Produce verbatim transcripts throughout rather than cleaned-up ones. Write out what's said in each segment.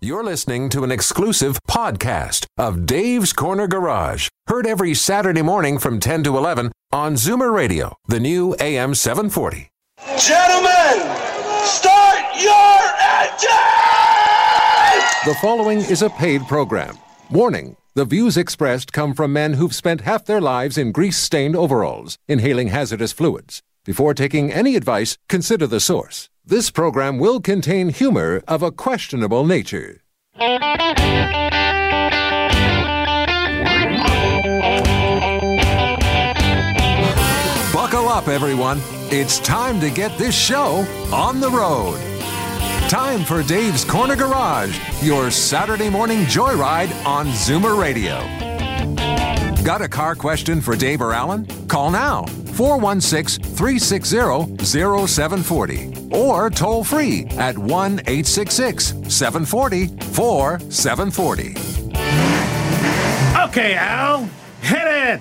You're listening to an exclusive podcast of Dave's Corner Garage, heard every Saturday morning from ten to eleven on Zoomer Radio, the new A M seven forty. Gentlemen, start your engine! The following is a paid program. Warning, the views expressed come from men who've spent half their lives in grease-stained overalls, inhaling hazardous fluids. Before taking any advice, consider the source. This program will contain humor of a questionable nature. Buckle up, everyone. It's time to get this show on the road. Time for Dave's Corner Garage, your Saturday morning joyride on Zoomer Radio. Got a car question for Dave or Alan? Call now, four one six, three six zero, zero seven four zero, or toll free at one eight six six, seven four zero, four seven four zero. Okay, Al, hit it!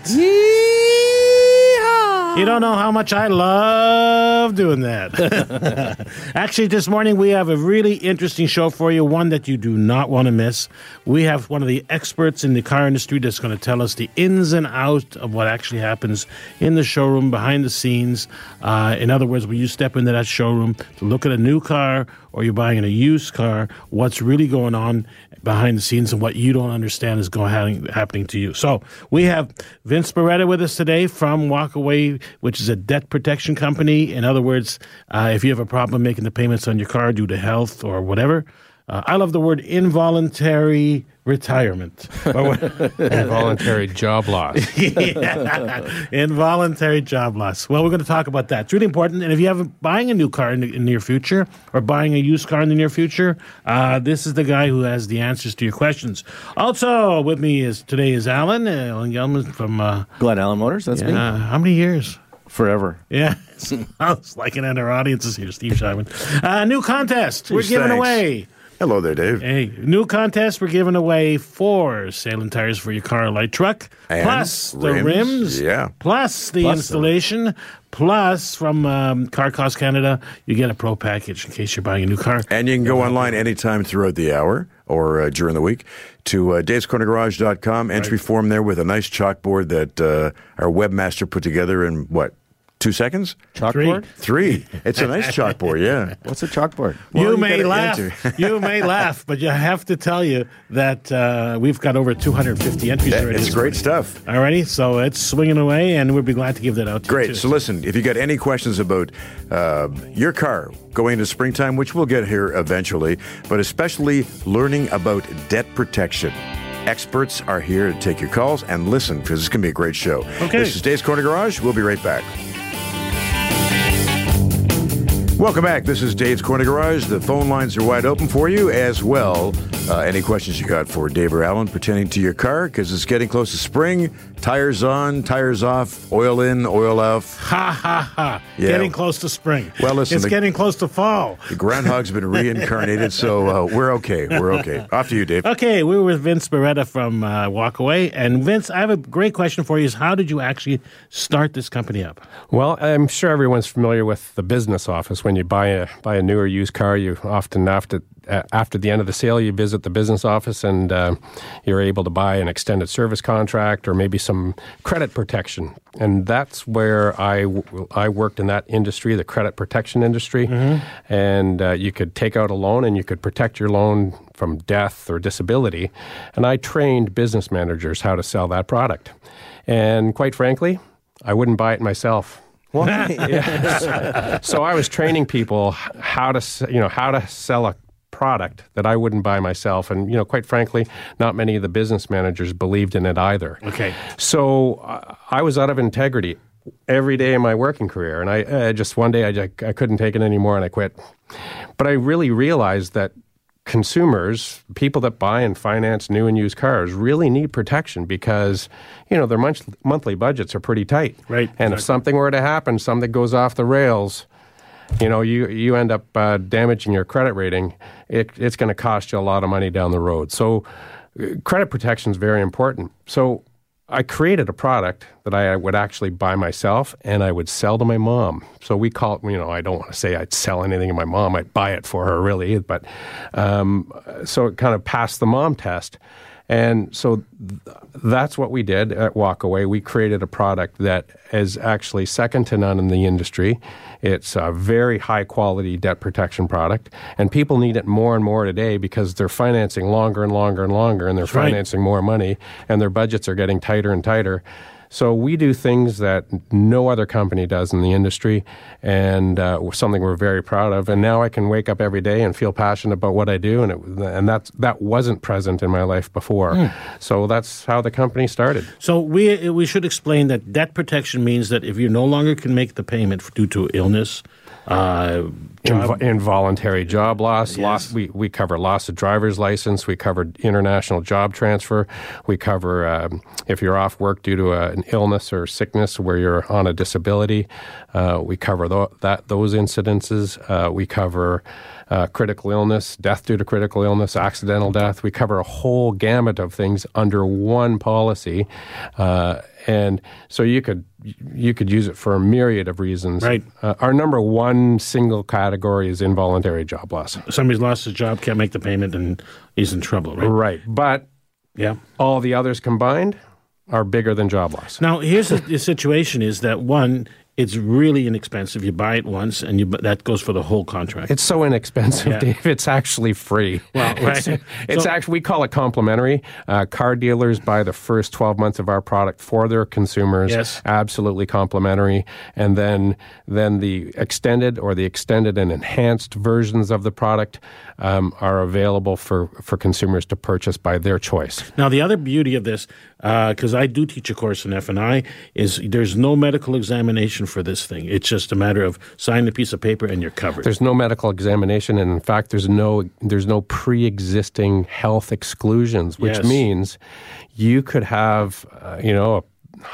Yeehaw! You don't know how much I love doing that. Actually, this morning we have a really interesting show for you, one that you do not want to miss. We have one of the experts in the car industry that's going to tell us the ins and outs of what actually happens in the showroom, behind the scenes. Uh, in other words, when you step into that showroom to look at a new car or you're buying a used car, what's really going on behind the scenes and what you don't understand is going happening to you. So we have Vince Peretta with us today from WalkAway, which is a debt protection company. In other words, uh, if you have a problem making the payments on your car due to health or whatever, uh, I love the word involuntary retirement. Involuntary job loss. Yeah. Involuntary job loss. Well, we're going to talk about that. It's really important. And if you haven't buying a new car in the, in the near future or buying a used car in the near future, uh, this is the guy who has the answers to your questions. Also with me is today is Alan, uh, Alan Gelman from... Uh, Glen Allen Motors, that's yeah, me. Uh, how many years? Forever. Yeah. Sounds like an our audience is here, Steve Scheinman. Uh, new contest. Jeez, we're giving thanks. away... Hello there, Dave. Hey, new contest. We're giving away four sailing tires for your car or light truck. And plus rims. the rims. Yeah. Plus the plus installation. Them. Plus, from um, Car Cost Canada, you get a pro package in case you're buying a new car. And you can go online anytime throughout the hour or uh, during the week to uh, dave's corner garage dot com. Entry right. form there with a nice chalkboard that uh, our webmaster put together in, what, Two seconds? Chalkboard? Three. Three. It's a nice chalkboard, yeah. What's a chalkboard? Well, you, you may laugh. You may laugh, but I have to tell you that uh, we've got over two hundred fifty entries yeah, already. It's great morning. stuff. All righty, so it's swinging away, and we'll be glad to give that out to great. you. Great. So listen, if you got any questions about uh, your car going into springtime, which we'll get here eventually, but especially learning about debt protection. Experts are here to take your calls and listen, because it's going to be a great show. Okay. This is Dave's Corner Garage. We'll be right back. Welcome back. This is Dave's Corner Garage. The phone lines are wide open for you as well. Uh, any questions you got for Dave or Alan pertaining to your car? Because it's getting close to spring. Tires on, tires off, oil in, oil off. Ha, ha, ha. Yeah. Getting close to spring. Well, listen. It's the, getting close to fall. The groundhog's been reincarnated, so uh, we're okay. We're okay. Off to you, Dave. Okay, we were with Vince Peretta from uh, WalkAway. And Vince, I have a great question for you. Is how did you actually start this company up? Well, I'm sure everyone's familiar with the business office. When you buy a buy a new or used car, you often after uh, after the end of the sale, you visit the business office, and uh, you're able to buy an extended service contract or maybe some credit protection. And that's where I, w- I worked in that industry, the credit protection industry. Mm-hmm. And uh, you could take out a loan, and you could protect your loan from death or disability. And I trained business managers how to sell that product. And quite frankly, I wouldn't buy it myself. Yes. So I was training people how to, you know, how to sell a product that I wouldn't buy myself, and you know, quite frankly, not many of the business managers believed in it either. Okay. So uh, I was out of integrity every day in my working career, and I uh, just one day I, I I couldn't take it anymore, and I quit. But I really realized that consumers, people that buy and finance new and used cars, really need protection because, you know, their month- monthly budgets are pretty tight. Right. And exactly. if something were to happen, something goes off the rails, you know, you, you end up uh, damaging your credit rating. It, it's going to cost you a lot of money down the road. So uh, credit protection is very important. So I created a product that I would actually buy myself and I would sell to my mom. So we call it, you know, I don't want to say I'd sell anything to my mom. I'd buy it for her, really. But um, so it kind of passed the mom test. And so th- that's what we did at WalkAway. We created a product that is actually second to none in the industry. It's a very high-quality debt protection product, and people need it more and more today because they're financing longer and longer and longer, and they're that's financing right. more money, and their budgets are getting tighter and tighter. So we do things that no other company does in the industry, and uh, something we're very proud of. And now I can wake up every day and feel passionate about what I do, and it, and that's, that wasn't present in my life before. Mm. So that's how the company started. So we we should explain that debt protection means that if you no longer can make the payment due to illness, Uh, Invo- involuntary job loss. Yes. loss we, we cover loss of driver's license. We cover international job transfer. We cover um, if you're off work due to a, an illness or sickness where you're on a disability. Uh, we cover th- that those incidences. Uh, we cover uh, critical illness, death due to critical illness, accidental death. We cover a whole gamut of things under one policy. Uh, And so you could you could use it for a myriad of reasons. Right. Uh, our number one single category is involuntary job loss. Somebody's lost his job, can't make the payment, and he's in trouble, right? Right. But yeah, all the others combined are bigger than job loss. Now, here's the, the situation is that, one, it's really inexpensive. You buy it once, and you, that goes for the whole contract. It's so inexpensive, yeah. Dave. It's actually free. Well, right. It's, it's so, actually, we call it complimentary. Uh, car dealers buy the first twelve months of our product for their consumers. Yes. Absolutely complimentary. And then then the extended or the extended and enhanced versions of the product um, are available for, for consumers to purchase by their choice. Now, the other beauty of this, because uh, I do teach a course in F and I, is there's no medical examination for this thing. It's just a matter of sign a piece of paper and you're covered. There's no medical examination, and in fact, there's no there's no pre-existing health exclusions, which yes. means you could have, uh, you know, a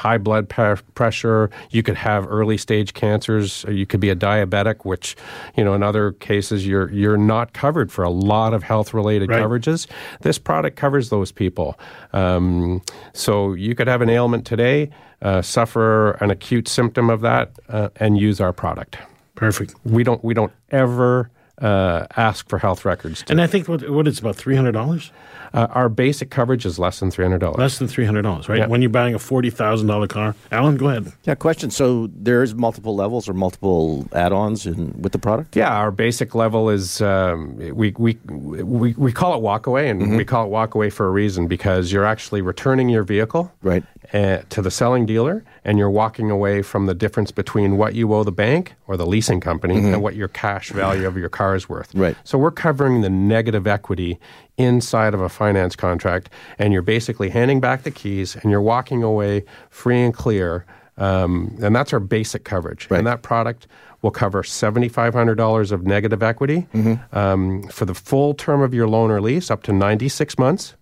high blood p- pressure, you could have early stage cancers, you could be a diabetic, which, you know, in other cases you're you're not covered for a lot of health related right. coverages. This product covers those people. Um, so you could have an ailment today, Uh, suffer an acute symptom of that, uh, and use our product. Perfect. We don't we don't ever uh, ask for health records. Today. And I think what what it's about three hundred dollars? Uh, our basic coverage is less than three hundred dollars. Less than three hundred dollars, right? Yeah. When you're buying a forty thousand dollars car. Alan, go ahead. Yeah, question. So there's multiple levels or multiple add-ons in, with the product? Yeah, our basic level is, um, we, we we we call it WalkAway, and mm-hmm. we call it WalkAway for a reason, because you're actually returning your vehicle right. uh, to the selling dealer, and you're walking away from the difference between what you owe the bank or the leasing company mm-hmm. and what your cash value of your car is worth. Right. So we're covering the negative equity inside of a finance contract, and you're basically handing back the keys and you're walking away free and clear. Um, and that's our basic coverage. Right. And that product will cover seven thousand five hundred dollars of negative equity mm-hmm. um, for the full term of your loan or lease, up to ninety-six months,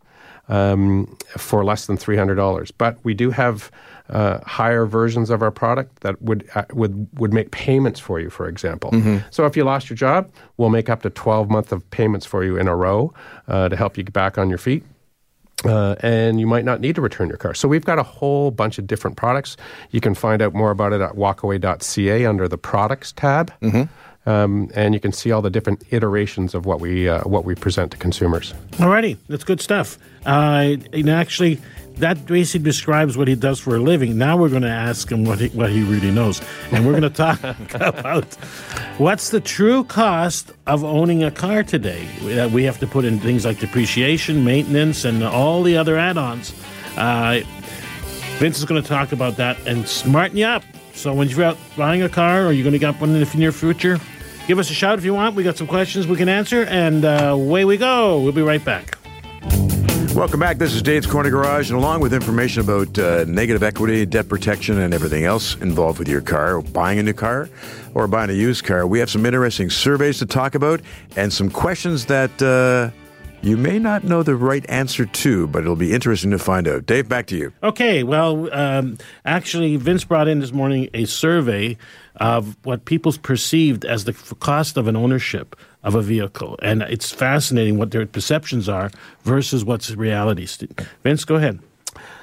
um, for less than three hundred dollars. But we do have uh, higher versions of our product that would uh, would would make payments for you, for example. Mm-hmm. So if you lost your job, we'll make up to twelve months of payments for you in a row uh, to help you get back on your feet. Uh, and you might not need to return your car. So we've got a whole bunch of different products. You can find out more about it at walkaway dot c a under the products tab. Mm-hmm. Um, and you can see all the different iterations of what we uh, what we present to consumers. Alrighty, that's good stuff. Uh, and actually, that basically describes what he does for a living. Now we're going to ask him what he, what he really knows. And we're going to talk about what's the true cost of owning a car today. We have to put in things like depreciation, maintenance, and all the other add-ons. Uh, Vince is going to talk about that and smarten you up. So when you're out buying a car, or you're going to get one in the near future, give us a shout if you want. We got some questions we can answer, and uh, away we go. We'll be right back. Welcome back. This is Dave's Corner Garage, and along with information about uh, negative equity, debt protection, and everything else involved with your car, buying a new car or buying a used car, we have some interesting surveys to talk about and some questions that uh, you may not know the right answer to, but it'll be interesting to find out. Dave, back to you. Okay. Well, um, actually, Vince brought in this morning a survey of what people's perceived as the cost of an ownership of a vehicle. And it's fascinating what their perceptions are versus what's reality. Vince, go ahead.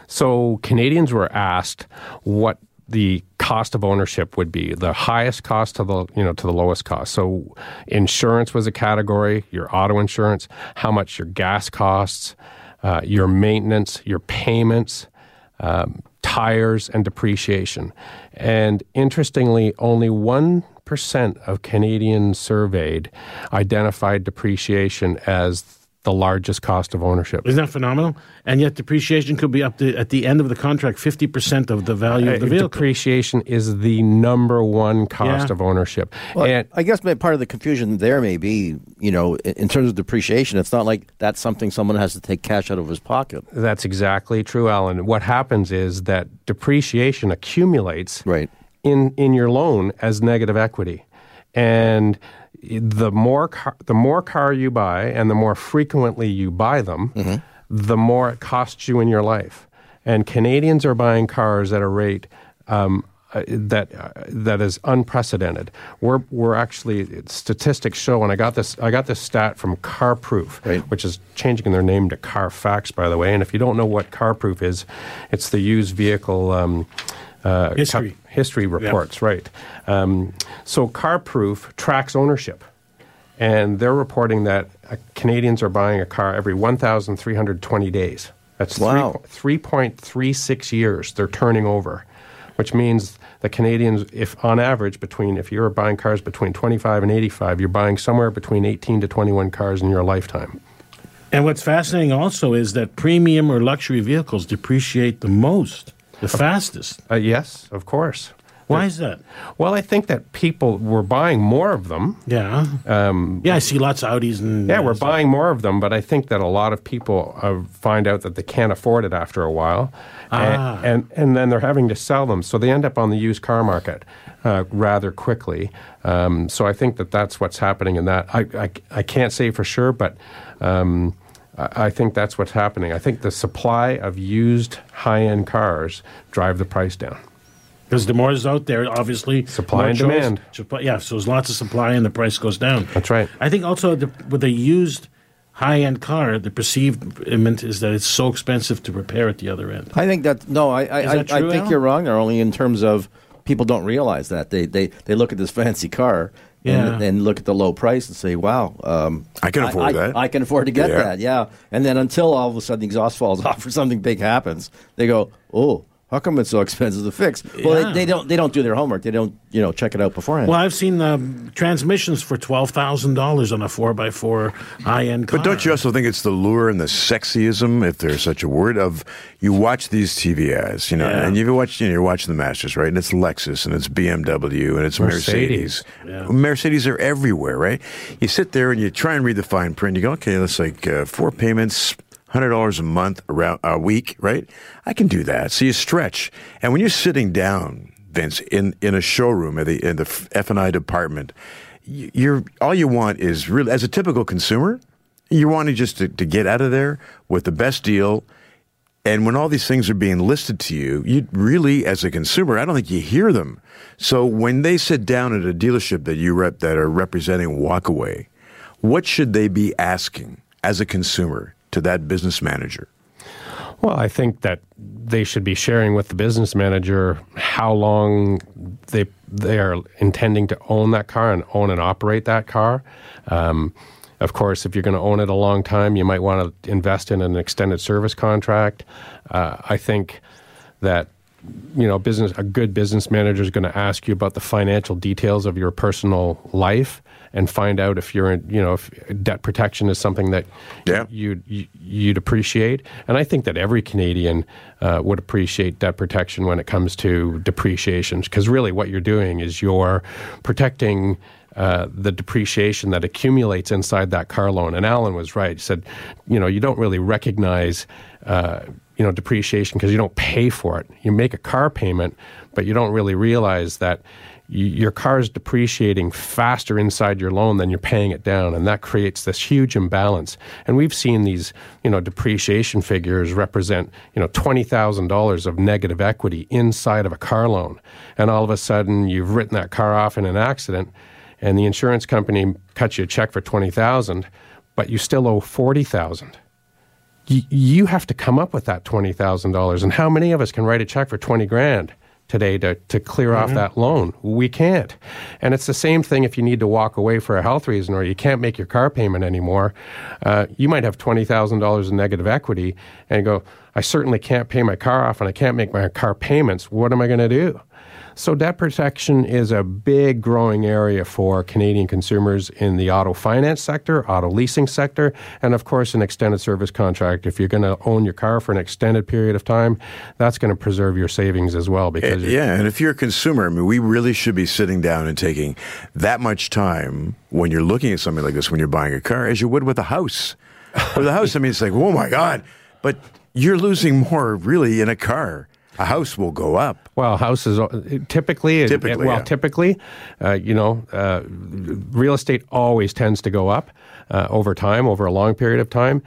So Canadians were asked what the cost of ownership would be, the highest cost to the, you know, to the lowest cost. So insurance was a category, your auto insurance, how much your gas costs, uh, your maintenance, your payments, um, tires, and depreciation. And interestingly, only one percent of Canadians surveyed identified depreciation as the largest cost of ownership. Isn't that phenomenal? And yet depreciation could be up to, at the end of the contract, fifty percent of the value of the vehicle. Depreciation is the number one cost yeah. of ownership. Well, and I guess part of the confusion there may be, you know, in terms of depreciation, it's not like that's something someone has to take cash out of his pocket. That's exactly true, Alan. What happens is that depreciation accumulates right. in, in your loan as negative equity. And the more car, the more car you buy and the more frequently you buy them, mm-hmm. the more it costs you in your life. And Canadians are buying cars at a rate um, uh, that uh, that is unprecedented. We're we're actually statistics show, and I got this I got this stat from CarProof, right. which is changing their name to CARFAX, by the way. And if you don't know what CarProof is, it's the used vehicle um, uh, history. Cup- History reports, yep. right. Um, so CarProof tracks ownership. And they're reporting that uh, Canadians are buying a car every one thousand three hundred twenty days. That's wow. three, three point three six years they're turning over, which means that Canadians, if on average, between if you're buying cars between twenty-five and eighty-five, you're buying somewhere between eighteen to twenty-one cars in your lifetime. And what's fascinating also is that premium or luxury vehicles depreciate the most. The fastest. Uh, yes, of course. Why is that? Well, I think that people were buying more of them. Yeah. Um, yeah, I see lots of Audis and... Yeah, we're stuff. buying more of them, but I think that a lot of people uh, find out that they can't afford it after a while, ah. and, and, and then they're having to sell them, so they end up on the used car market uh, rather quickly. Um, so I think that that's what's happening in that. I, I, I can't say for sure, but... Um, I think that's what's happening. I think the supply of used high-end cars drive the price down. Because the more is out there, obviously. Supply and demand. Supply, yeah, so there's lots of supply and the price goes down. That's right. I think also the, with a used high-end car, the perceived is that it's so expensive to repair at the other end. I think that, no, I, I, that I, true, I think Al? You're wrong there, only in terms of people don't realize that. They, they, they look at this fancy car. Yeah. And, and look at the low price and say, wow. Um, I can afford I, I, that. I can afford to get yeah. that, yeah. And then until all of a sudden the exhaust falls off or something big happens, they go, oh, how come it's so expensive to fix? Well, yeah. they, they don't They don't do their homework. They don't you know check it out beforehand. Well, I've seen um, transmissions for twelve thousand dollars on a four by four high-end car. But don't you also think it's the lure and the sexyism, if there's such a word, of you watch these T V ads, you know, yeah. and you've watched, you know, you're watching the Masters, right? And it's Lexus, and it's B M W, and it's Mercedes. Mercedes, yeah. Mercedes are everywhere, right? You sit there and you try and read the fine print. You go, okay, that's like uh, four payments, one hundred dollars a month, around a week, right? I can do that. So you stretch. And when you're sitting down, Vince, in, in a showroom at the, in the F and I department, you're all you want is really, as a typical consumer, you want to just to, to get out of there with the best deal. And when all these things are being listed to you, you really, as a consumer, I don't think you hear them. So when they sit down at a dealership that you rep that are representing WalkAway, what should they be asking as a consumer to that business manager? Well, I think that they should be sharing with the business manager how long they they are intending to own that car and own and operate that car. Um, of course, if you're going to own it a long time, you might want to invest in an extended service contract. Uh, I think that you know business a good business manager is going to ask you about the financial details of your personal life and find out if you're, in, you know, if debt protection is something that yeah. you'd, you'd appreciate. And I think that every Canadian uh, would appreciate debt protection when it comes to depreciations, because really what you're doing is you're protecting uh, the depreciation that accumulates inside that car loan. And Alan was right. He said, you know, you don't really recognize, uh, you know, depreciation because you don't pay for it. You make a car payment, but you don't really realize that your car is depreciating faster inside your loan than you're paying it down, and that creates this huge imbalance. And we've seen these, you know, depreciation figures represent, you know, twenty thousand dollars of negative equity inside of a car loan. And all of a sudden, you've written that car off in an accident, and the insurance company cuts you a check for twenty thousand dollars, but you still owe forty thousand dollars. you, you have to come up with that twenty thousand dollars. And how many of us can write a check for twenty grand today to, to clear mm-hmm. off that loan? We can't. And it's the same thing if you need to walk away for a health reason or you can't make your car payment anymore. Uh, you might have twenty thousand dollars in negative equity and go, I certainly can't pay my car off and I can't make my car payments. What am I going to do? So debt protection is a big growing area for Canadian consumers in the auto finance sector, auto leasing sector, and of course an extended service contract. If you're going to own your car for an extended period of time, that's going to preserve your savings as well. Because it, yeah, and if you're a consumer, I mean, we really should be sitting down and taking that much time when you're looking at something like this, when you're buying a car, as you would with a house. With a house, I mean, it's like, oh my God, but you're losing more really in a car. A house will go up. Well, houses typically, typically well, yeah. typically, uh, you know, uh, real estate always tends to go up uh, over time, over a long period of time.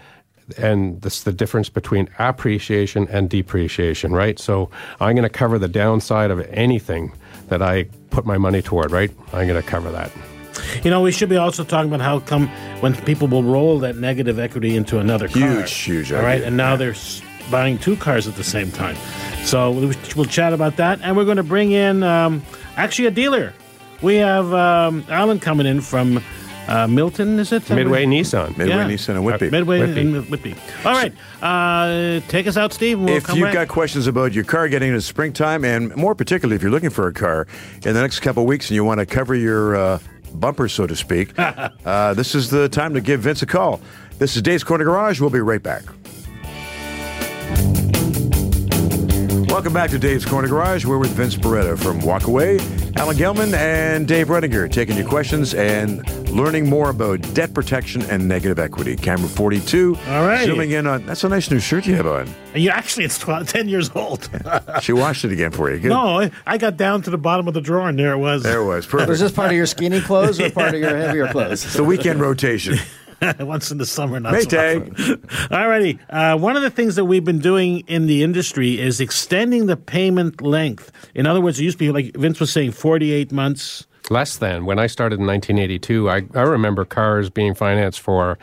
And that's the difference between appreciation and depreciation, right? So I'm going to cover the downside of anything that I put my money toward, right? I'm going to cover that. You know, we should be also talking about how come when people will roll that negative equity into another car. Huge, huge. All idea. Right. And now there's buying two cars at the same time. So we'll chat about that. And we're going to bring in um, actually a dealer. We have um, Alan coming in from uh, Milton, is it? Midway Nissan. Midway yeah. Nissan and Whitby. Uh, Midway Whitby. and Whitby. All right. Uh, take us out, Steve. We'll if come you've right. got questions about your car getting into springtime, and more particularly if you're looking for a car in the next couple of weeks and you want to cover your uh, bumper, so to speak, uh, this is the time to give Vince a call. This is Dave's Corner Garage. We'll be right back. Welcome back to Dave's Corner Garage. We're with Vince Peretta from WalkAway, Alan Gelman, and Dave Redinger, taking your questions and learning more about debt protection and negative equity. Camera forty-two. All right. Zooming in on... That's a nice new shirt you have on. You Actually, it's twelve, ten years old. She washed it again for you. Good. No, I got down to the bottom of the drawer, and there it was. There it was. Perfect. Was this part of your skinny clothes or part of your heavier clothes? It's the weekend rotation. Once in the summer, not Maytag. So often. All righty. Uh, one of the things that we've been doing in the industry is extending the payment length. In other words, it used to be, like Vince was saying, forty-eight months. Less than. When I started in nineteen eighty-two, I, I remember cars being financed for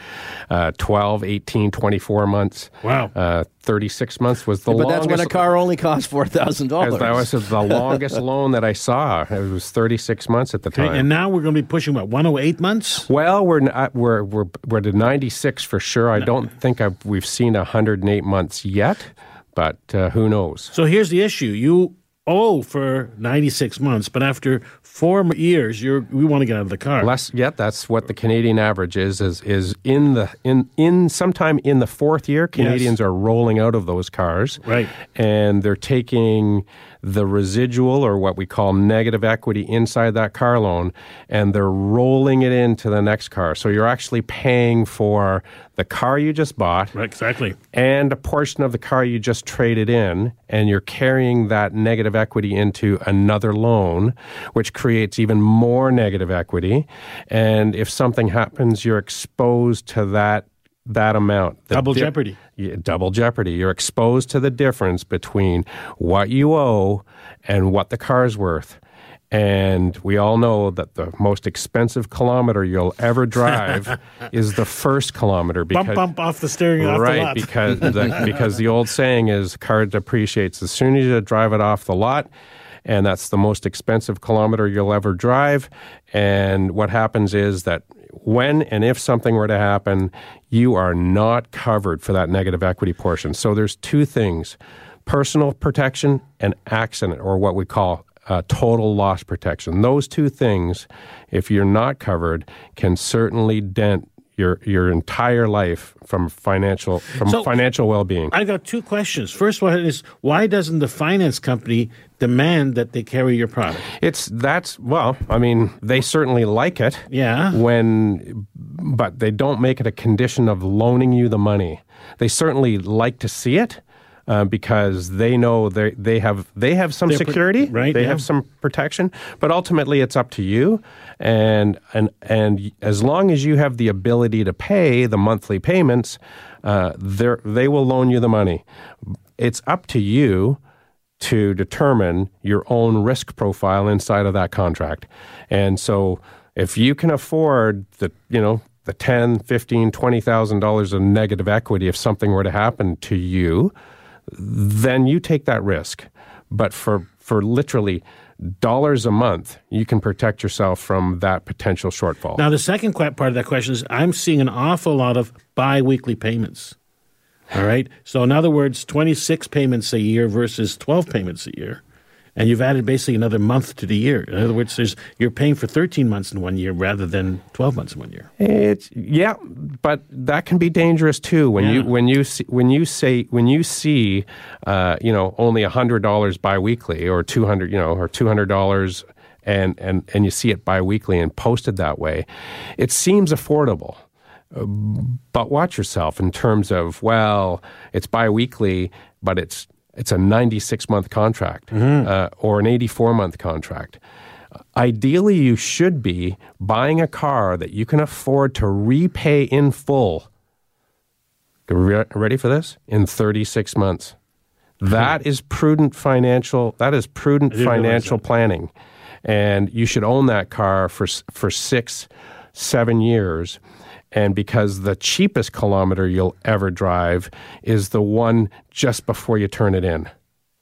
uh, twelve, eighteen, twenty-four months. Wow. Uh, thirty-six months was the yeah, but longest. But that's when a car only cost four thousand dollars. That was the longest loan that I saw. It was thirty-six months at the time. Okay, and now we're going to be pushing, what, one oh eight months? Well, we're not, we're, we're, we're to ninety-six for sure. I no. don't think I've, we've seen one hundred eight months yet, but uh, who knows? So here's the issue. You... Oh, for ninety-six months, but after four years, you're we want to get out of the car. Less yet, that's what the Canadian average is. Is is in the in in sometime in the fourth year, Canadians yes. are rolling out of those cars, right? And they're taking the residual or what we call negative equity inside that car loan, and they're rolling it into the next car. So you're actually paying for the car you just bought. Right, exactly. And a portion of the car you just traded in, and you're carrying that negative equity into another loan, which creates even more negative equity. And if something happens, you're exposed to that that amount. The double di- jeopardy. Double jeopardy. You're exposed to the difference between what you owe and what the car's worth. And we all know that the most expensive kilometer you'll ever drive is the first kilometer. Because, bump, bump off the steering wheel. Right, off the lot. because, the, because the old saying is car depreciates as soon as you drive it off the lot. And that's the most expensive kilometer you'll ever drive. And what happens is that when and if something were to happen, you are not covered for that negative equity portion. So there's two things, personal protection and accident, or what we call Uh, total loss protection. Those two things, if you're not covered, can certainly dent your your entire life from financial from so, financial well-being. I got two questions. First one is, why doesn't the finance company demand that they carry your product? It's that's well, I mean, they certainly like it. Yeah. When, but they don't make it a condition of loaning you the money. They certainly like to see it. Uh, because they know they they have they have some They're security, pr- right, they yeah. have some protection, but ultimately it's up to you. And and and as long as you have the ability to pay the monthly payments, uh, they will loan you the money. It's up to you to determine your own risk profile inside of that contract. And so if you can afford the you know. the ten thousand dollars, fifteen thousand dollars, twenty thousand dollars of negative equity if something were to happen to you, then you take that risk. But for, for literally dollars a month, you can protect yourself from that potential shortfall. Now, the second part of that question is I'm seeing an awful lot of biweekly payments. All right? So in other words, twenty-six payments a year versus twelve payments a year. And you've added basically another month to the year. In other words, there's, you're paying for thirteen months in one year rather than twelve months in one year. It's, yeah, but that can be dangerous too. When yeah. you when you see, when you say when you see, uh, you know, only a hundred dollars biweekly or two hundred, you know, or two hundred dollars, and and and you see it biweekly and posted that way, it seems affordable. But watch yourself in terms of, well, it's biweekly, but it's. It's a ninety-six month contract mm-hmm. uh, or an eighty-four month contract. Ideally, you should be buying a car that you can afford to repay in full. Re- ready for this? In thirty-six months. That is prudent financial. That is prudent financial planning, and you should own that car for for six, seven years. And because the cheapest kilometer you'll ever drive is the one just before you turn it in,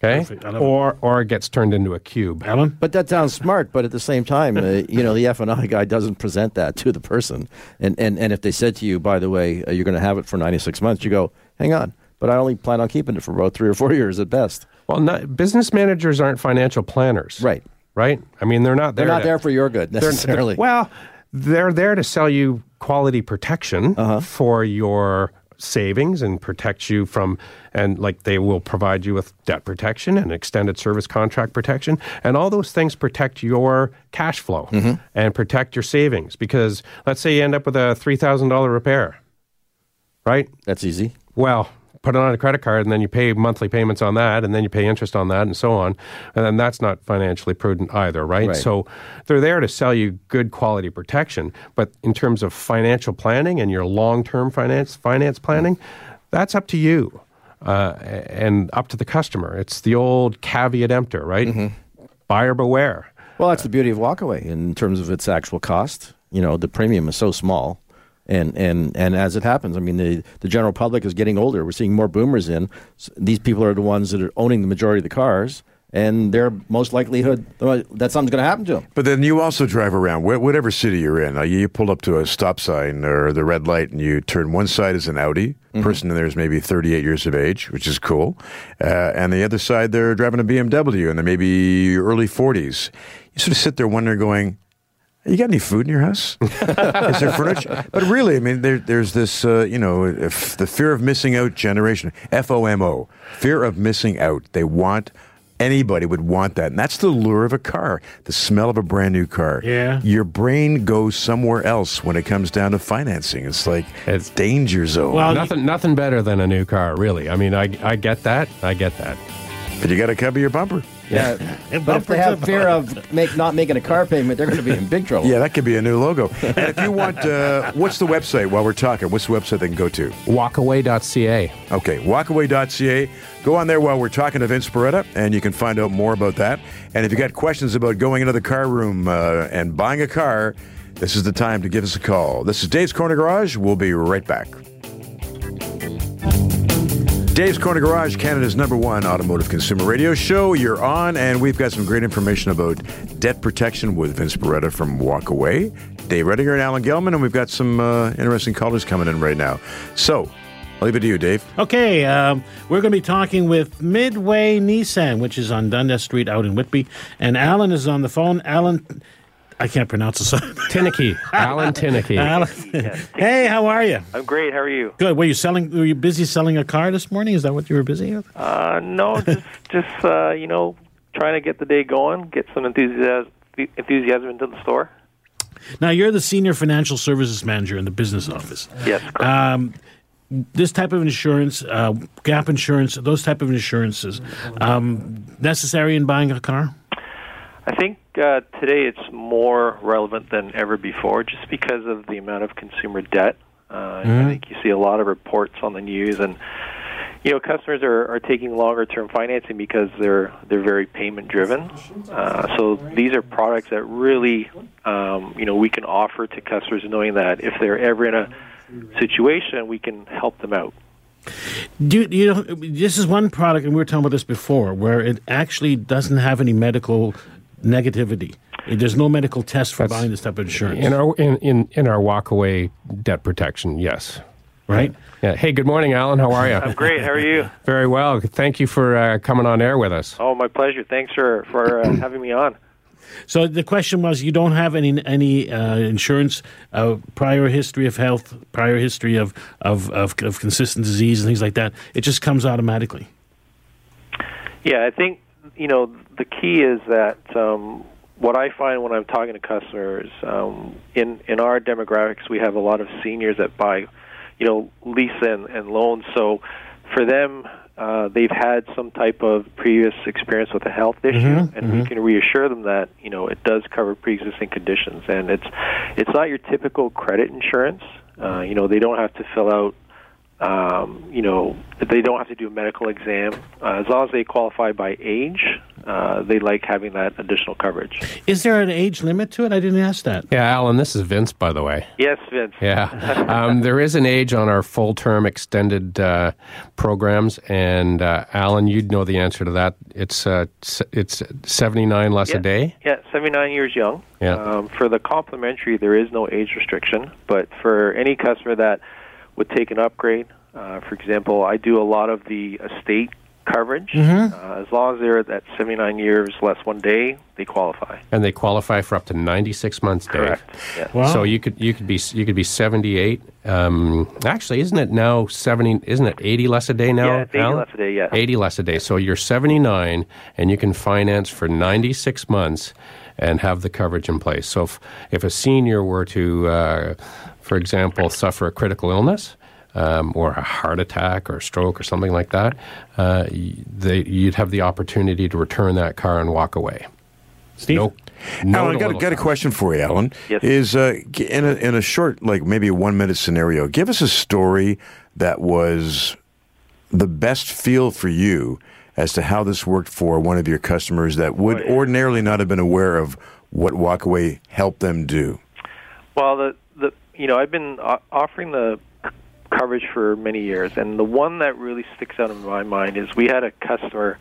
okay? Or it. or it gets turned into a cube. Alan? But that sounds smart, but at the same time, uh, you know, the F and I guy doesn't present that to the person. And and, and if they said to you, by the way, uh, you're going to have it for ninety-six months, you go, hang on, but I only plan on keeping it for about three or four years at best. Well, not, business managers aren't financial planners. Right. Right? I mean, they're not there. They're not to, there for your good, necessarily. They're, they're, well... They're there to sell you quality protection uh-huh. for your savings and protect you from, and like they will provide you with debt protection and extended service contract protection. And all those things protect your cash flow mm-hmm. and protect your savings. Because let's say you end up with a three thousand dollars repair, right? That's easy. Well, put it on a credit card and then you pay monthly payments on that and then you pay interest on that and so on. And then that's not financially prudent either, right? right? So they're there to sell you good quality protection. But in terms of financial planning and your long-term finance finance planning, that's up to you uh, and up to the customer. It's the old caveat emptor, right? Mm-hmm. Buyer beware. Well, that's the beauty of WalkAway in terms of its actual cost. You know, the premium is so small. And, and and as it happens, I mean, the, the general public is getting older. We're seeing more boomers in. So these people are the ones that are owning the majority of the cars, and they're most likelihood that something's going to happen to them. But then you also drive around, wh- whatever city you're in. Uh, you pull up to a stop sign or the red light, and you turn one side is an Audi. Mm-hmm. Person in there is maybe thirty-eight years of age, which is cool. Uh, and the other side, they're driving a B M W, and they're maybe early forties. You sort of sit there wondering, going... You got any food in your house? Is there furniture? But really, I mean, there, there's this, uh, you know, if the fear of missing out generation, F O M O, fear of missing out. They want, anybody would want that. And that's the lure of a car, the smell of a brand new car. Yeah. Your brain goes somewhere else when it comes down to financing. It's like it's danger zone. Well, nothing, nothing better than a new car, really. I mean, I, I get that. I get that. But you got to cover your bumper. Yeah, yeah. But if they have fear of make, not making a car payment, they're going to be in big trouble. Yeah, that could be a new logo. And if you want, uh, what's the website while we're talking? What's the website they can go to? walkaway dot c a. Okay, walkaway dot c a. Go on there while we're talking to Vince Peretta, and you can find out more about that. And if you got questions about going into the car room uh, and buying a car, this is the time to give us a call. This is Dave's Corner Garage. We'll be right back. Dave's Corner Garage, Canada's number one automotive consumer radio show. You're on, and we've got some great information about debt protection with Vince Peretta from WalkAway, Dave Redinger and Alan Gelman, and we've got some uh, interesting callers coming in right now. So, I'll leave it to you, Dave. Okay, um, we're going to be talking with Midway Nissan, which is on Dundas Street out in Whitby, and Alan is on the phone. Alan, I can't pronounce this. Tinneke. Alan Tinneke. Alan. Hey, how are you? I'm great. How are you? Good. Were you selling? Were you busy selling a car this morning? Is that what you were busy with? Uh, no, just just uh, you know, trying to get the day going, get some enthusiasm enthusiasm into the store. Now you're the senior financial services manager in the business office. Yes. Correct. Um, this type of insurance, uh, gap insurance, those type of insurances, um, necessary in buying a car? I think uh, today it's more relevant than ever before just because of the amount of consumer debt. Uh, mm-hmm. I think you see a lot of reports on the news, and You know, customers are, are taking longer-term financing because they're they're very payment-driven. Uh, so these are products that really, um, you know, we can offer to customers, knowing that if they're ever in a situation, we can help them out. Do you, you know, this is one product, and we were talking about this before, where it actually doesn't have any medical negativity. There's no medical test for That's, buying this type of insurance. In our in, in, in our WalkAway debt protection, yes. Right? Yeah. Hey, good morning, Alan. How are you? I'm great. How are you? Very well. Thank you for uh, coming on air with us. Oh, my pleasure. Thanks for, for uh, having me on. So the question was, you don't have any any uh, insurance, uh, prior history of health, prior history of, of, of, of consistent disease and things like that. It just comes automatically. Yeah, I think, you know, the key is that um, what I find when I'm talking to customers, um, in, in our demographics, we have a lot of seniors that buy, you know, lease and, and loans. So for them, uh, they've had some type of previous experience with a health issue, mm-hmm, and mm-hmm. we can reassure them that, you know, it does cover pre-existing conditions. And it's it's not your typical credit insurance. Uh, you know, they don't have to fill out, um, you know, they don't have to do a medical exam. Uh, as long as they qualify by age, uh, they like having that additional coverage. Is there an age limit to it? I didn't ask that. Yeah, Alan, this is Vince, by the way. Yes, Vince. Yeah. Um, there is an age on our full-term extended uh, programs, and uh, Alan, you'd know the answer to that. It's uh, it's seventy-nine less yeah. a day? Yeah, seventy-nine years young. Yeah. Um, for the complimentary, there is no age restriction, but for any customer that would take an upgrade. Uh, for example, I do a lot of the estate coverage. Mm-hmm. Uh, as long as they're at seventy-nine years less one day, they qualify. And they qualify for up to ninety-six months, Dave. Correct. Yeah. Wow. So you could you could be you could be seventy-eight. Um, actually, isn't it now seventy? Isn't it eighty less a day now? Yeah, it's eighty now? Less a day. Yeah, eighty less a day. So you're seventy-nine, and you can finance for ninety-six months, and have the coverage in place. So if if a senior were to, uh, for example, suffer a critical illness. Um, or a heart attack or stroke or something like that, uh, they, you'd have the opportunity to return that car and walk away. Steve? No, no Alan, I got, got a question for you, Alan. Yes. Is, uh, in, a, in a short, like maybe a one-minute scenario, give us a story that was the best feel for you as to how this worked for one of your customers that would oh, yeah. ordinarily not have been aware of what WalkAway helped them do. Well, the, the you know, I've been offering the coverage for many years, and the one that really sticks out in my mind is we had a customer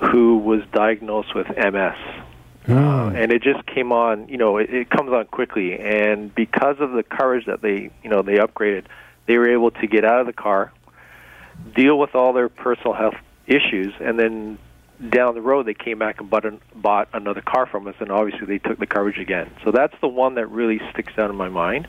who was diagnosed with M S, oh. uh, and it just came on, you know, it, it comes on quickly, and because of the coverage that they, you know, they upgraded, they were able to get out of the car, deal with all their personal health issues, and then down the road they came back and bought, an, bought another car from us, and obviously they took the coverage again. So that's the one that really sticks out in my mind.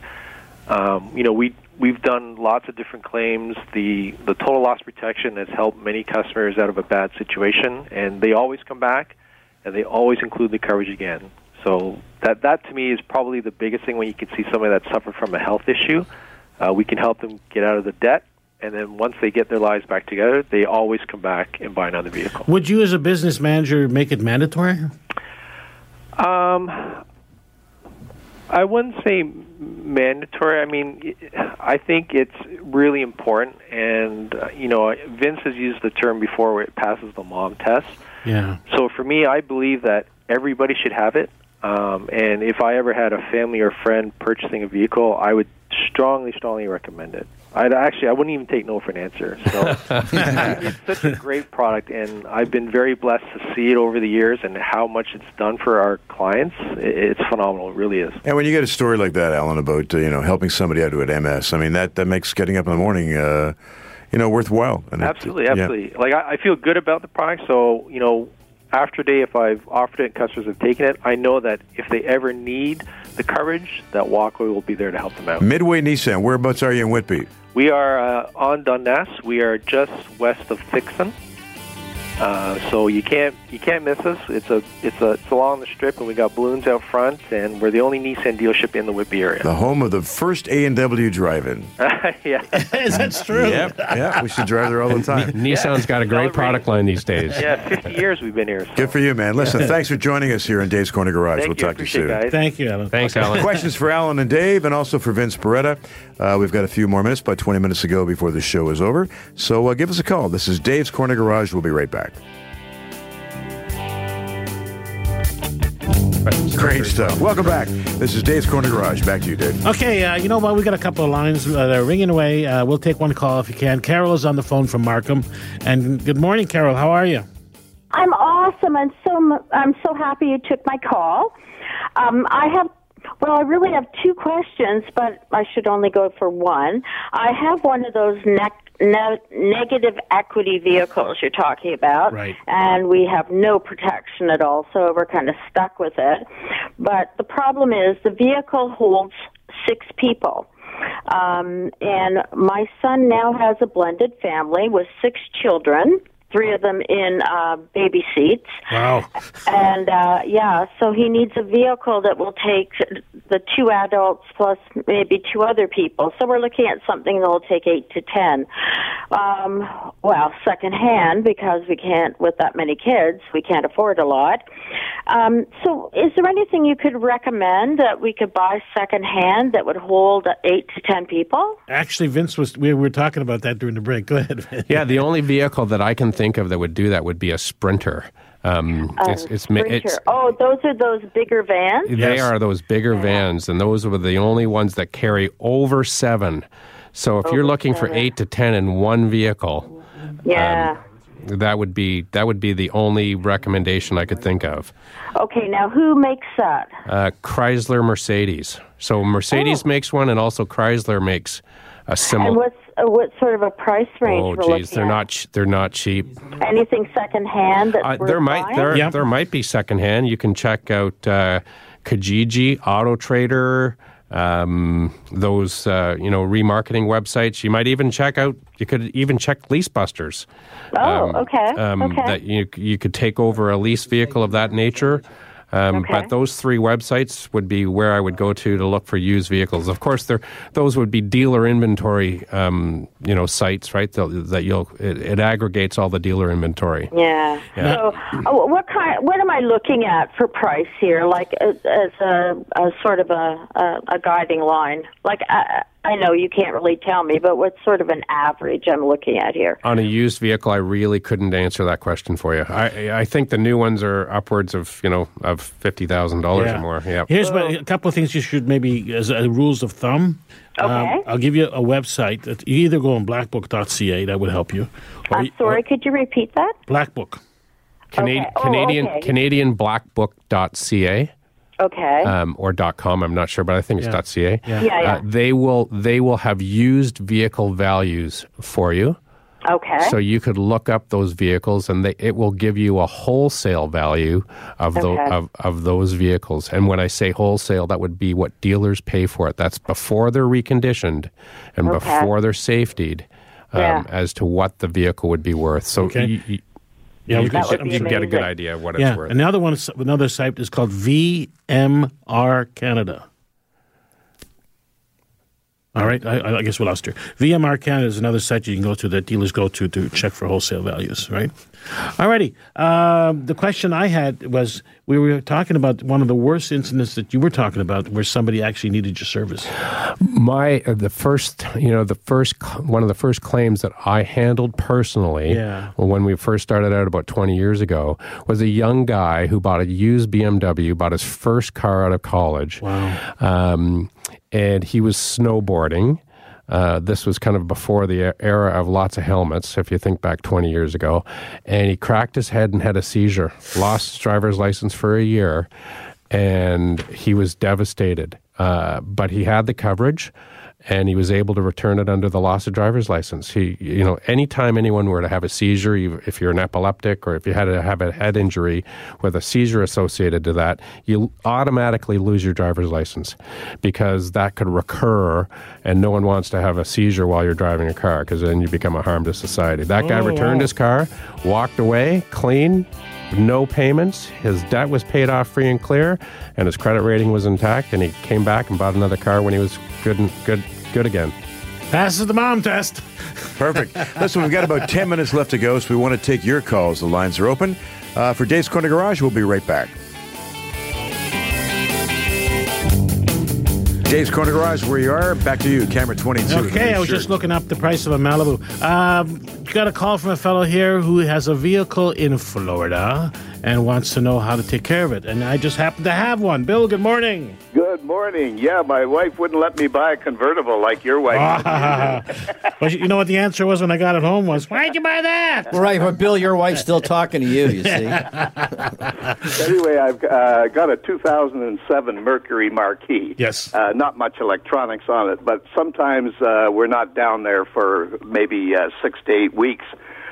Um, you know, we We've done lots of different claims. The the total loss protection has helped many customers out of a bad situation, and they always come back, and they always include the coverage again. So that, that to me, is probably the biggest thing when you can see somebody that suffered from a health issue. Uh, we can help them get out of the debt, and then once they get their lives back together, they always come back and buy another vehicle. Would you, as a business manager, make it mandatory? Um... I wouldn't say mandatory. I mean, I think it's really important. And, uh, you know, Vince has used the term before where it passes the mom test. Yeah. So for me, I believe that everybody should have it. Um, and if I ever had a family or friend purchasing a vehicle, I would strongly, strongly recommend it. I'd actually, I wouldn't even take no for an answer. So it's such a great product, and I've been very blessed to see it over the years and how much it's done for our clients. It's phenomenal. It really is. And when you get a story like that, Alan, about, you know, helping somebody out with M S, I mean, that, that makes getting up in the morning, uh, you know, worthwhile. And absolutely, it, absolutely. Yeah. Like, I, I feel good about the product, so, you know, after day, if I've offered it and customers have taken it, I know that if they ever need the coverage, that WalkAway will be there to help them out. Midway Nissan, whereabouts are you in Whitby? We are uh, on Dundas. We are just west of Thixon. Uh, so you can't you can't miss us. It's a it's a it's along the strip, and we got balloons out front, and we're the only Nissan dealership in the Whitby area. The home of the first A and W drive-in. Yeah, that's true. Yep. Yeah, we should drive there all the time. N- yeah. Nissan's got a great Celebrate. product line these days. Yeah, fifty years we've been here. So. Good for you, man. Listen, thanks for joining us here in Dave's Corner Garage. Thank we'll you, talk to you soon. Guys. Thank you, Alan. Thanks, Alan. Questions for Alan and Dave, and also for Vince Peretta. Uh, we've got a few more minutes, about twenty minutes to go before the show is over. So uh, give us a call. This is Dave's Corner Garage. We'll be right back. Great stuff. Welcome back. This is Dave's Corner Garage. Back to you, Dave. Okay, uh, you know what? We got a couple of lines uh, that are ringing away. Uh, we'll take one call if you can. Carol is on the phone from Markham. And good morning, Carol. How are you? I'm awesome. I'm so I'm so happy you took my call. Um, I have well, I really have two questions, but I should only go for one. I have one of those neck. No, negative equity vehicles you're talking about, right. And we have no protection at all, so we're kind of stuck with it. But the problem is the vehicle holds six people, um, and my son now has a blended family with six children, three of them in uh, baby seats. Wow. And, uh, yeah, so he needs a vehicle that will take the two adults plus maybe two other people. So we're looking at something that will take eight to ten. Um, well, secondhand, because we can't, with that many kids, we can't afford a lot. Um, so is there anything you could recommend that we could buy secondhand that would hold eight to ten people? Actually, Vince, was we were talking about that during the break. Go ahead, Vince. Yeah, the only vehicle that I can think think of that would do that would be a Sprinter. Um, um, it's, it's, Sprinter. It's, oh, those are those bigger vans? They yes. are those bigger yeah. vans, and those are the only ones that carry over seven. So if over you're looking seven. for eight to ten in one vehicle, yeah. Um, That would be that would be the only recommendation I could think of. Okay, now who makes that? Uh, Chrysler Mercedes. So Mercedes oh. makes one, and also Chrysler makes a similar. And what's uh, what sort of a price range? Oh, we're geez, they're at? not they're not cheap. Anything secondhand? That uh, there might buying? there yeah. there might be secondhand. You can check out uh, Kijiji, Auto Trader. Um, those, uh, you know, remarketing websites. You might even check out, you could even check LeaseBusters. Oh, um, okay. Um, okay. That you, you could take over a lease vehicle of that nature. Um, okay. But those three websites would be where I would go to to look for used vehicles. Of course, there those would be dealer inventory, um, you know, sites, right? The, that you'll it, it aggregates all the dealer inventory. Yeah. yeah. So, oh, what kind? What am I looking at for price here? Like as, as a, a sort of a, a, a guiding line, like. I, I know you can't really tell me, but what's sort of an average I'm looking at here? On a used vehicle, I really couldn't answer that question for you. I, I think the new ones are upwards of, you know, of fifty thousand dollars yeah. or more. Yeah. Here's oh. a couple of things you should maybe, as a rules of thumb. Okay. Um, I'll give you a website. That you either go on blackbook dot c a, that would help you. Or, I'm sorry, or, could you repeat that? Blackbook. Cana- okay. oh, Canadian, okay. Canadian blackbook dot c a. Okay. Um, or .com, I'm not sure, but I think yeah. it's .ca. Yeah. Yeah, yeah. Uh, they will they will have used vehicle values for you. Okay. So you could look up those vehicles, and they, it will give you a wholesale value of, okay. the, of, of those vehicles. And when I say wholesale, that would be what dealers pay for it. That's before they're reconditioned and okay. before they're safetied um, yeah. as to what the vehicle would be worth. So okay. you, you, Yeah, you can you get a good idea of what yeah. it's worth. Another one, another site is called V M R Canada. All right, I, I guess we lost her. V M R Canada is another site you can go to that dealers go to to check for wholesale values, right? All righty. Um, the question I had was, we were talking about one of the worst incidents that you were talking about where somebody actually needed your service. My, uh, the first, you know, the first, one of the first claims that I handled personally yeah. when we first started out about twenty years ago was a young guy who bought a used B M W, bought his first car out of college. Wow. Um, and he was snowboarding. Uh, this was kind of before the era of lots of helmets, if you think back twenty years ago. And he cracked his head and had a seizure, lost his driver's license for a year, and he was devastated. Uh, but he had the coverage, and he was able to return it under the loss of driver's license. He, you know, anytime anyone were to have a seizure, if you're an epileptic or if you had to have a head injury with a seizure associated to that, you automatically lose your driver's license because that could recur, and no one wants to have a seizure while you're driving a car because then you become a harm to society. That guy oh, returned wow. his car, walked away clean, no payments. His debt was paid off free and clear, and his credit rating was intact, and he came back and bought another car when he was good and good good again. Passes the mom test. Perfect. Listen, we've got about ten minutes left to go, so we want to take your calls. The lines are open. Uh, for Dave's Corner Garage, we'll be right back. Dave's Corner Garage, where you are. Back to you, camera twenty-two. Okay, I was shirt. just looking up the price of a Malibu. Um, got a call from a fellow here who has a vehicle in Florida and wants to know how to take care of it. And I just happen to have one. Bill, good morning. Good morning. Yeah, my wife wouldn't let me buy a convertible like your wife. But you know what the answer was when I got it home was, why'd you buy that? Right, but Bill, your wife's still talking to you, you see. Anyway, I've uh, got a two thousand seven Mercury Marquis. Yes. Uh, not much electronics on it, but sometimes uh, we're not down there for maybe uh, six to eight weeks.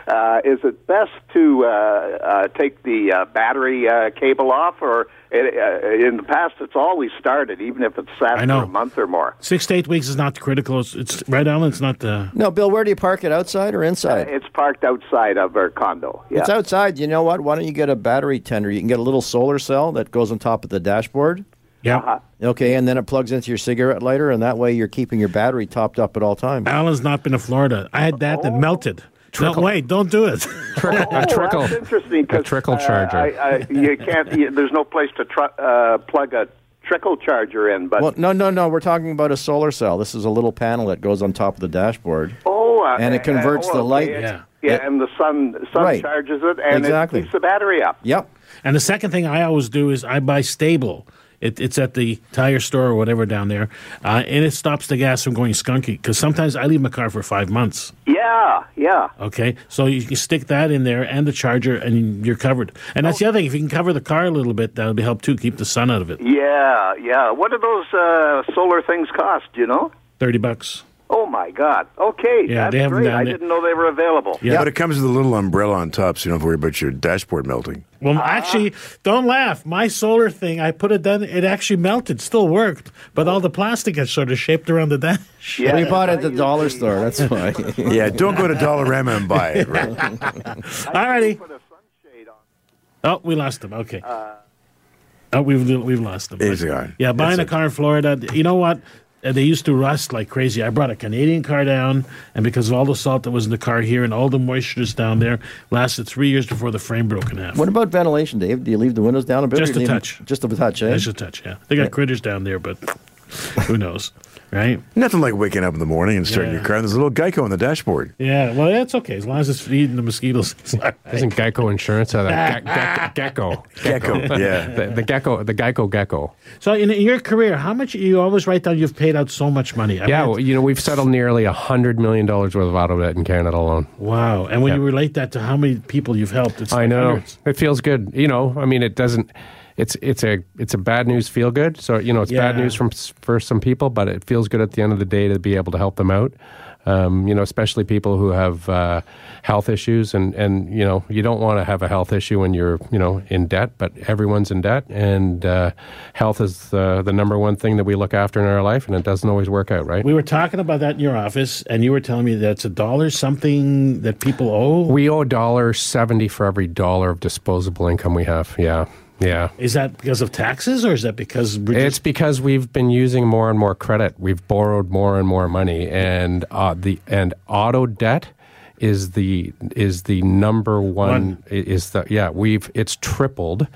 Uh, is it best to uh, uh, take the uh, battery uh, cable off? Or it, uh, in the past, it's always started, even if it's sat for a month or more. Six to eight weeks is not critical. It's, it's right, Alan? It's not the... No, Bill, where do you park it? Outside or inside? Uh, it's parked outside of our condo. Yeah. It's outside. You know what? Why don't you get a battery tender? You can get a little solar cell that goes on top of the dashboard. Yeah. Uh-huh. Okay, and then it plugs into your cigarette lighter, and that way you're keeping your battery topped up at all times. Alan's not been to Florida. I had that oh. that melted. Trickle. No, wait, don't do it. Trickle, oh, a trickle. That's interesting. A trickle charger. Uh, I, I, you can't, you, there's no place to tr- uh, plug a trickle charger in. But well, no, no, no. We're talking about a solar cell. This is a little panel that goes on top of the dashboard. Oh, uh, and it converts uh, oh, the light. It, yeah, yeah it, and the sun, sun right. charges it, and exactly. it keeps the battery up. Yep. And the second thing I always do is I buy stable. It, it's at the tire store or whatever down there, uh, and it stops the gas from going skunky, because sometimes I leave my car for five months. Yeah, yeah. Okay, so you can stick that in there and the charger, and you're covered. And that's oh. the other thing. If you can cover the car a little bit, that'll help, too, keep the sun out of it. Yeah, yeah. What do those uh, solar things cost, you know? thirty bucks. Oh, my God. Okay, yeah, that's great. I didn't know they were available. Yeah, but it comes with a little umbrella on top, so you don't have to worry about your dashboard melting. Well, uh, actually, don't laugh. My solar thing, I put it down, it actually melted, still worked, but all the plastic had sort of shaped around the dash. Yeah, we bought it at the dollar store, that's why. Yeah, don't go to Dollarama and buy it. Right? All righty. Oh, we lost him. Okay. Uh, oh, we've, we've lost him. Easy on. Yeah, buying that's a car it. in Florida, you know what? And they used to rust like crazy. I brought a Canadian car down, and because of all the salt that was in the car here and all the moisture that's down there, lasted three years before the frame broke in half. What about ventilation, Dave? Do you leave the windows down a bit? Just a touch. Them, just a touch, eh? Just a touch, yeah. They got yeah. critters down there, but who knows, right? Nothing like waking up in the morning and starting yeah. your car, and there's a little Geico on the dashboard. Yeah, well, that's okay. As long as it's feeding the mosquitoes. Right. Isn't Geico insurance out of ge- ge- Gecko? Gecko, yeah. The, the Gecko, the Geico Gecko. So in your career, how much, you always write down you've paid out so much money. I yeah, mean, well, you know, we've settled nearly one hundred million dollars worth of auto debt in Canada alone. Wow. And when yeah. you relate that to how many people you've helped, it's I like know. Hundreds. It feels good. You know, I mean, it doesn't... It's it's a it's a bad news feel good. So you know it's yeah. bad news from for some people, but it feels good at the end of the day to be able to help them out. Um, you know, especially people who have uh, health issues, and, and you know you don't want to have a health issue when you're you know in debt. But everyone's in debt, and uh, health is the, the number one thing that we look after in our life, and it doesn't always work out right. We were talking about that in your office, and you were telling me that's a dollar something that people owe. We owe one dollar seventy for every dollar of disposable income we have. Yeah. Yeah. Is that because of taxes, or is that because... Just- it's because we've been using more and more credit. We've borrowed more and more money, and uh, the and auto debt is the is the number one... one. Is the yeah, we've it's tripled.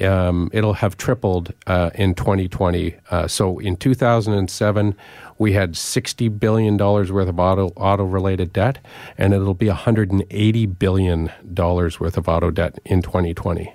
Um, it'll have tripled uh, in twenty twenty. Uh, so in two thousand seven, we had sixty billion dollars worth of auto, auto-related debt, and it'll be one hundred eighty billion dollars worth of auto debt in twenty twenty.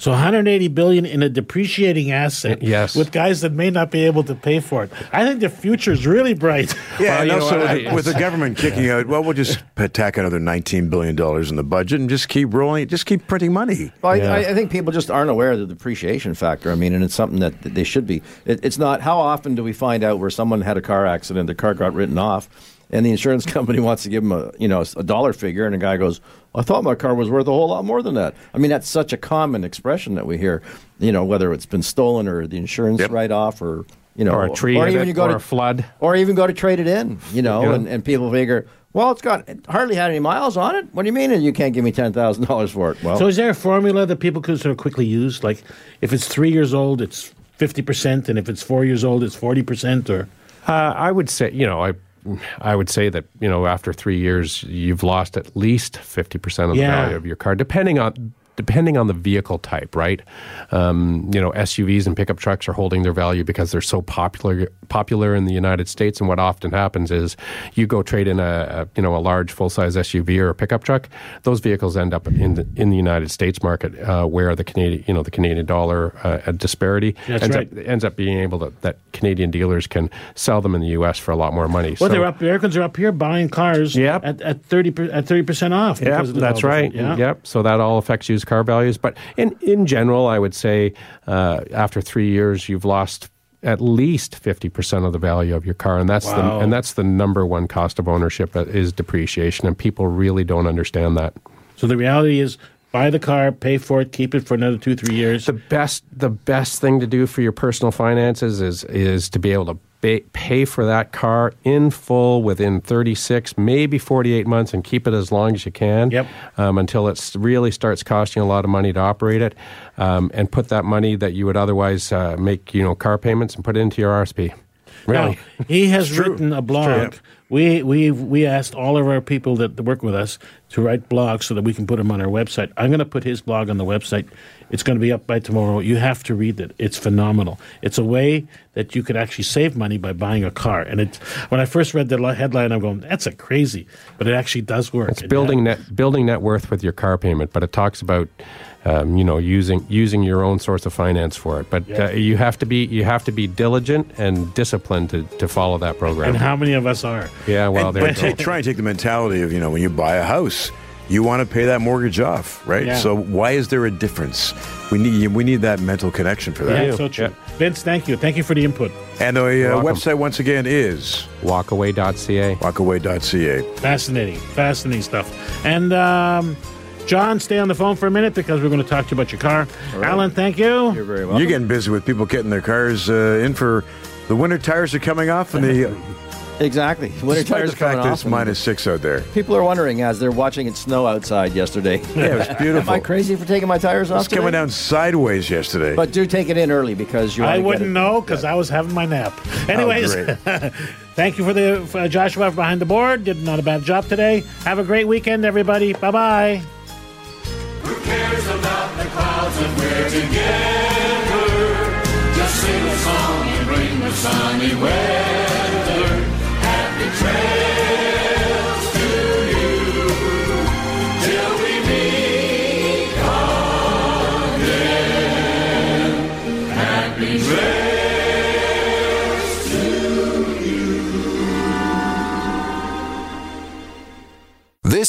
So one hundred eighty billion dollars in a depreciating asset yes. with guys that may not be able to pay for it. I think the future is really bright. Yeah, well, also know, with, I, the, with the government kicking yeah. out, well, we'll just tack another nineteen billion dollars in the budget and just keep rolling, just keep printing money. Well, yeah. I, I think people just aren't aware of the depreciation factor. I mean, and it's something that they should be. It, it's not, how often do we find out where someone had a car accident, the car got written off, and the insurance company wants to give them a, you know, a dollar figure, and a guy goes, I thought my car was worth a whole lot more than that. I mean, that's such a common expression that we hear, you know, whether it's been stolen or the insurance yep. write-off or, you know, or a tree or even you go or to, a flood. Or even go to trade it in, you know, yeah. and, and people figure, well, it's got it hardly had any miles on it. What do you mean and you can't give me ten thousand dollars for it? Well, so is there a formula that people could sort of quickly use? Like, if it's three years old, it's fifty percent, and if it's four years old, it's forty percent? Or uh, I would say, you know, I... I would say that, you know, after three years, you've lost at least fifty percent of the yeah. value of your car, depending on depending on the vehicle type, right? Um, you know, S U Vs and pickup trucks are holding their value because they're so popular popular in the United States. And what often happens is you go trade in a, a you know a large full-size S U V or a pickup truck. Those vehicles end up in the, in the United States market, uh, where the Canadian you know the Canadian dollar uh, disparity That's ends right. up ends up being able to that Canadian dealers can sell them in the U S for a lot more money. Well, so, they're up. Americans are up here buying cars yep. at at thirty at thirty percent off. Yep, that's right. Yeah. Yep. So that all affects used car values, but in in general, I would say uh, after three years, you've lost at least fifty percent of the value of your car, and that's wow. the and that's the number one cost of ownership is depreciation, and people really don't understand that. So the reality is, buy the car, pay for it, keep it for another two three years. The best the best thing to do for your personal finances is is to be able to Ba- pay for that car in full within thirty-six, maybe forty-eight months, and keep it as long as you can yep. um, until it really starts costing a lot of money to operate it, um, and put that money that you would otherwise uh, make, you know, car payments, and put it into your R S P. Really, now, he has written a blog. We we we asked all of our people that work with us to write blogs so that we can put them on our website. I'm going to put his blog on the website. It's going to be up by tomorrow. You have to read it. It's phenomenal. It's a way that you could actually save money by buying a car. And it, when I first read the headline, I'm going, that's a crazy. But it actually does work. It's building net building net worth with your car payment. But it talks about um, you know using using your own source of finance for it. But yeah. uh, you have to be you have to be diligent and disciplined to to follow that program. And how many of us are? Yeah, well, there you go. Try and take the mentality of, you know, when you buy a house, you want to pay that mortgage off, right? Yeah. So why is there a difference? We need we need that mental connection for that. Yeah, so true. Yeah. Vince, thank you. Thank you for the input. And the uh, website, once again, is walk away dot c a. walk away dot c a. Fascinating. Fascinating stuff. And um, John, stay on the phone for a minute because we're going to talk to you about your car. Right. Alan, thank you. You're very welcome. You're getting busy with people getting their cars uh, in for the winter tires are coming off and the... Exactly. Winter tires coming off. It's minus six out there. People are wondering as they're watching it snow outside yesterday. Yeah, it was beautiful. Am I crazy for taking my tires off? It's coming down sideways yesterday. But do take it in early because you. I wouldn't know because I was having my nap. Anyways, oh, thank you for the for Joshua behind the board. Did not a bad job today. Have a great weekend, everybody. Bye bye. Who cares about the clouds and we're together? Just sing a song and bring the sunny weather. Trails to you till we meet again. Happy trails to you. This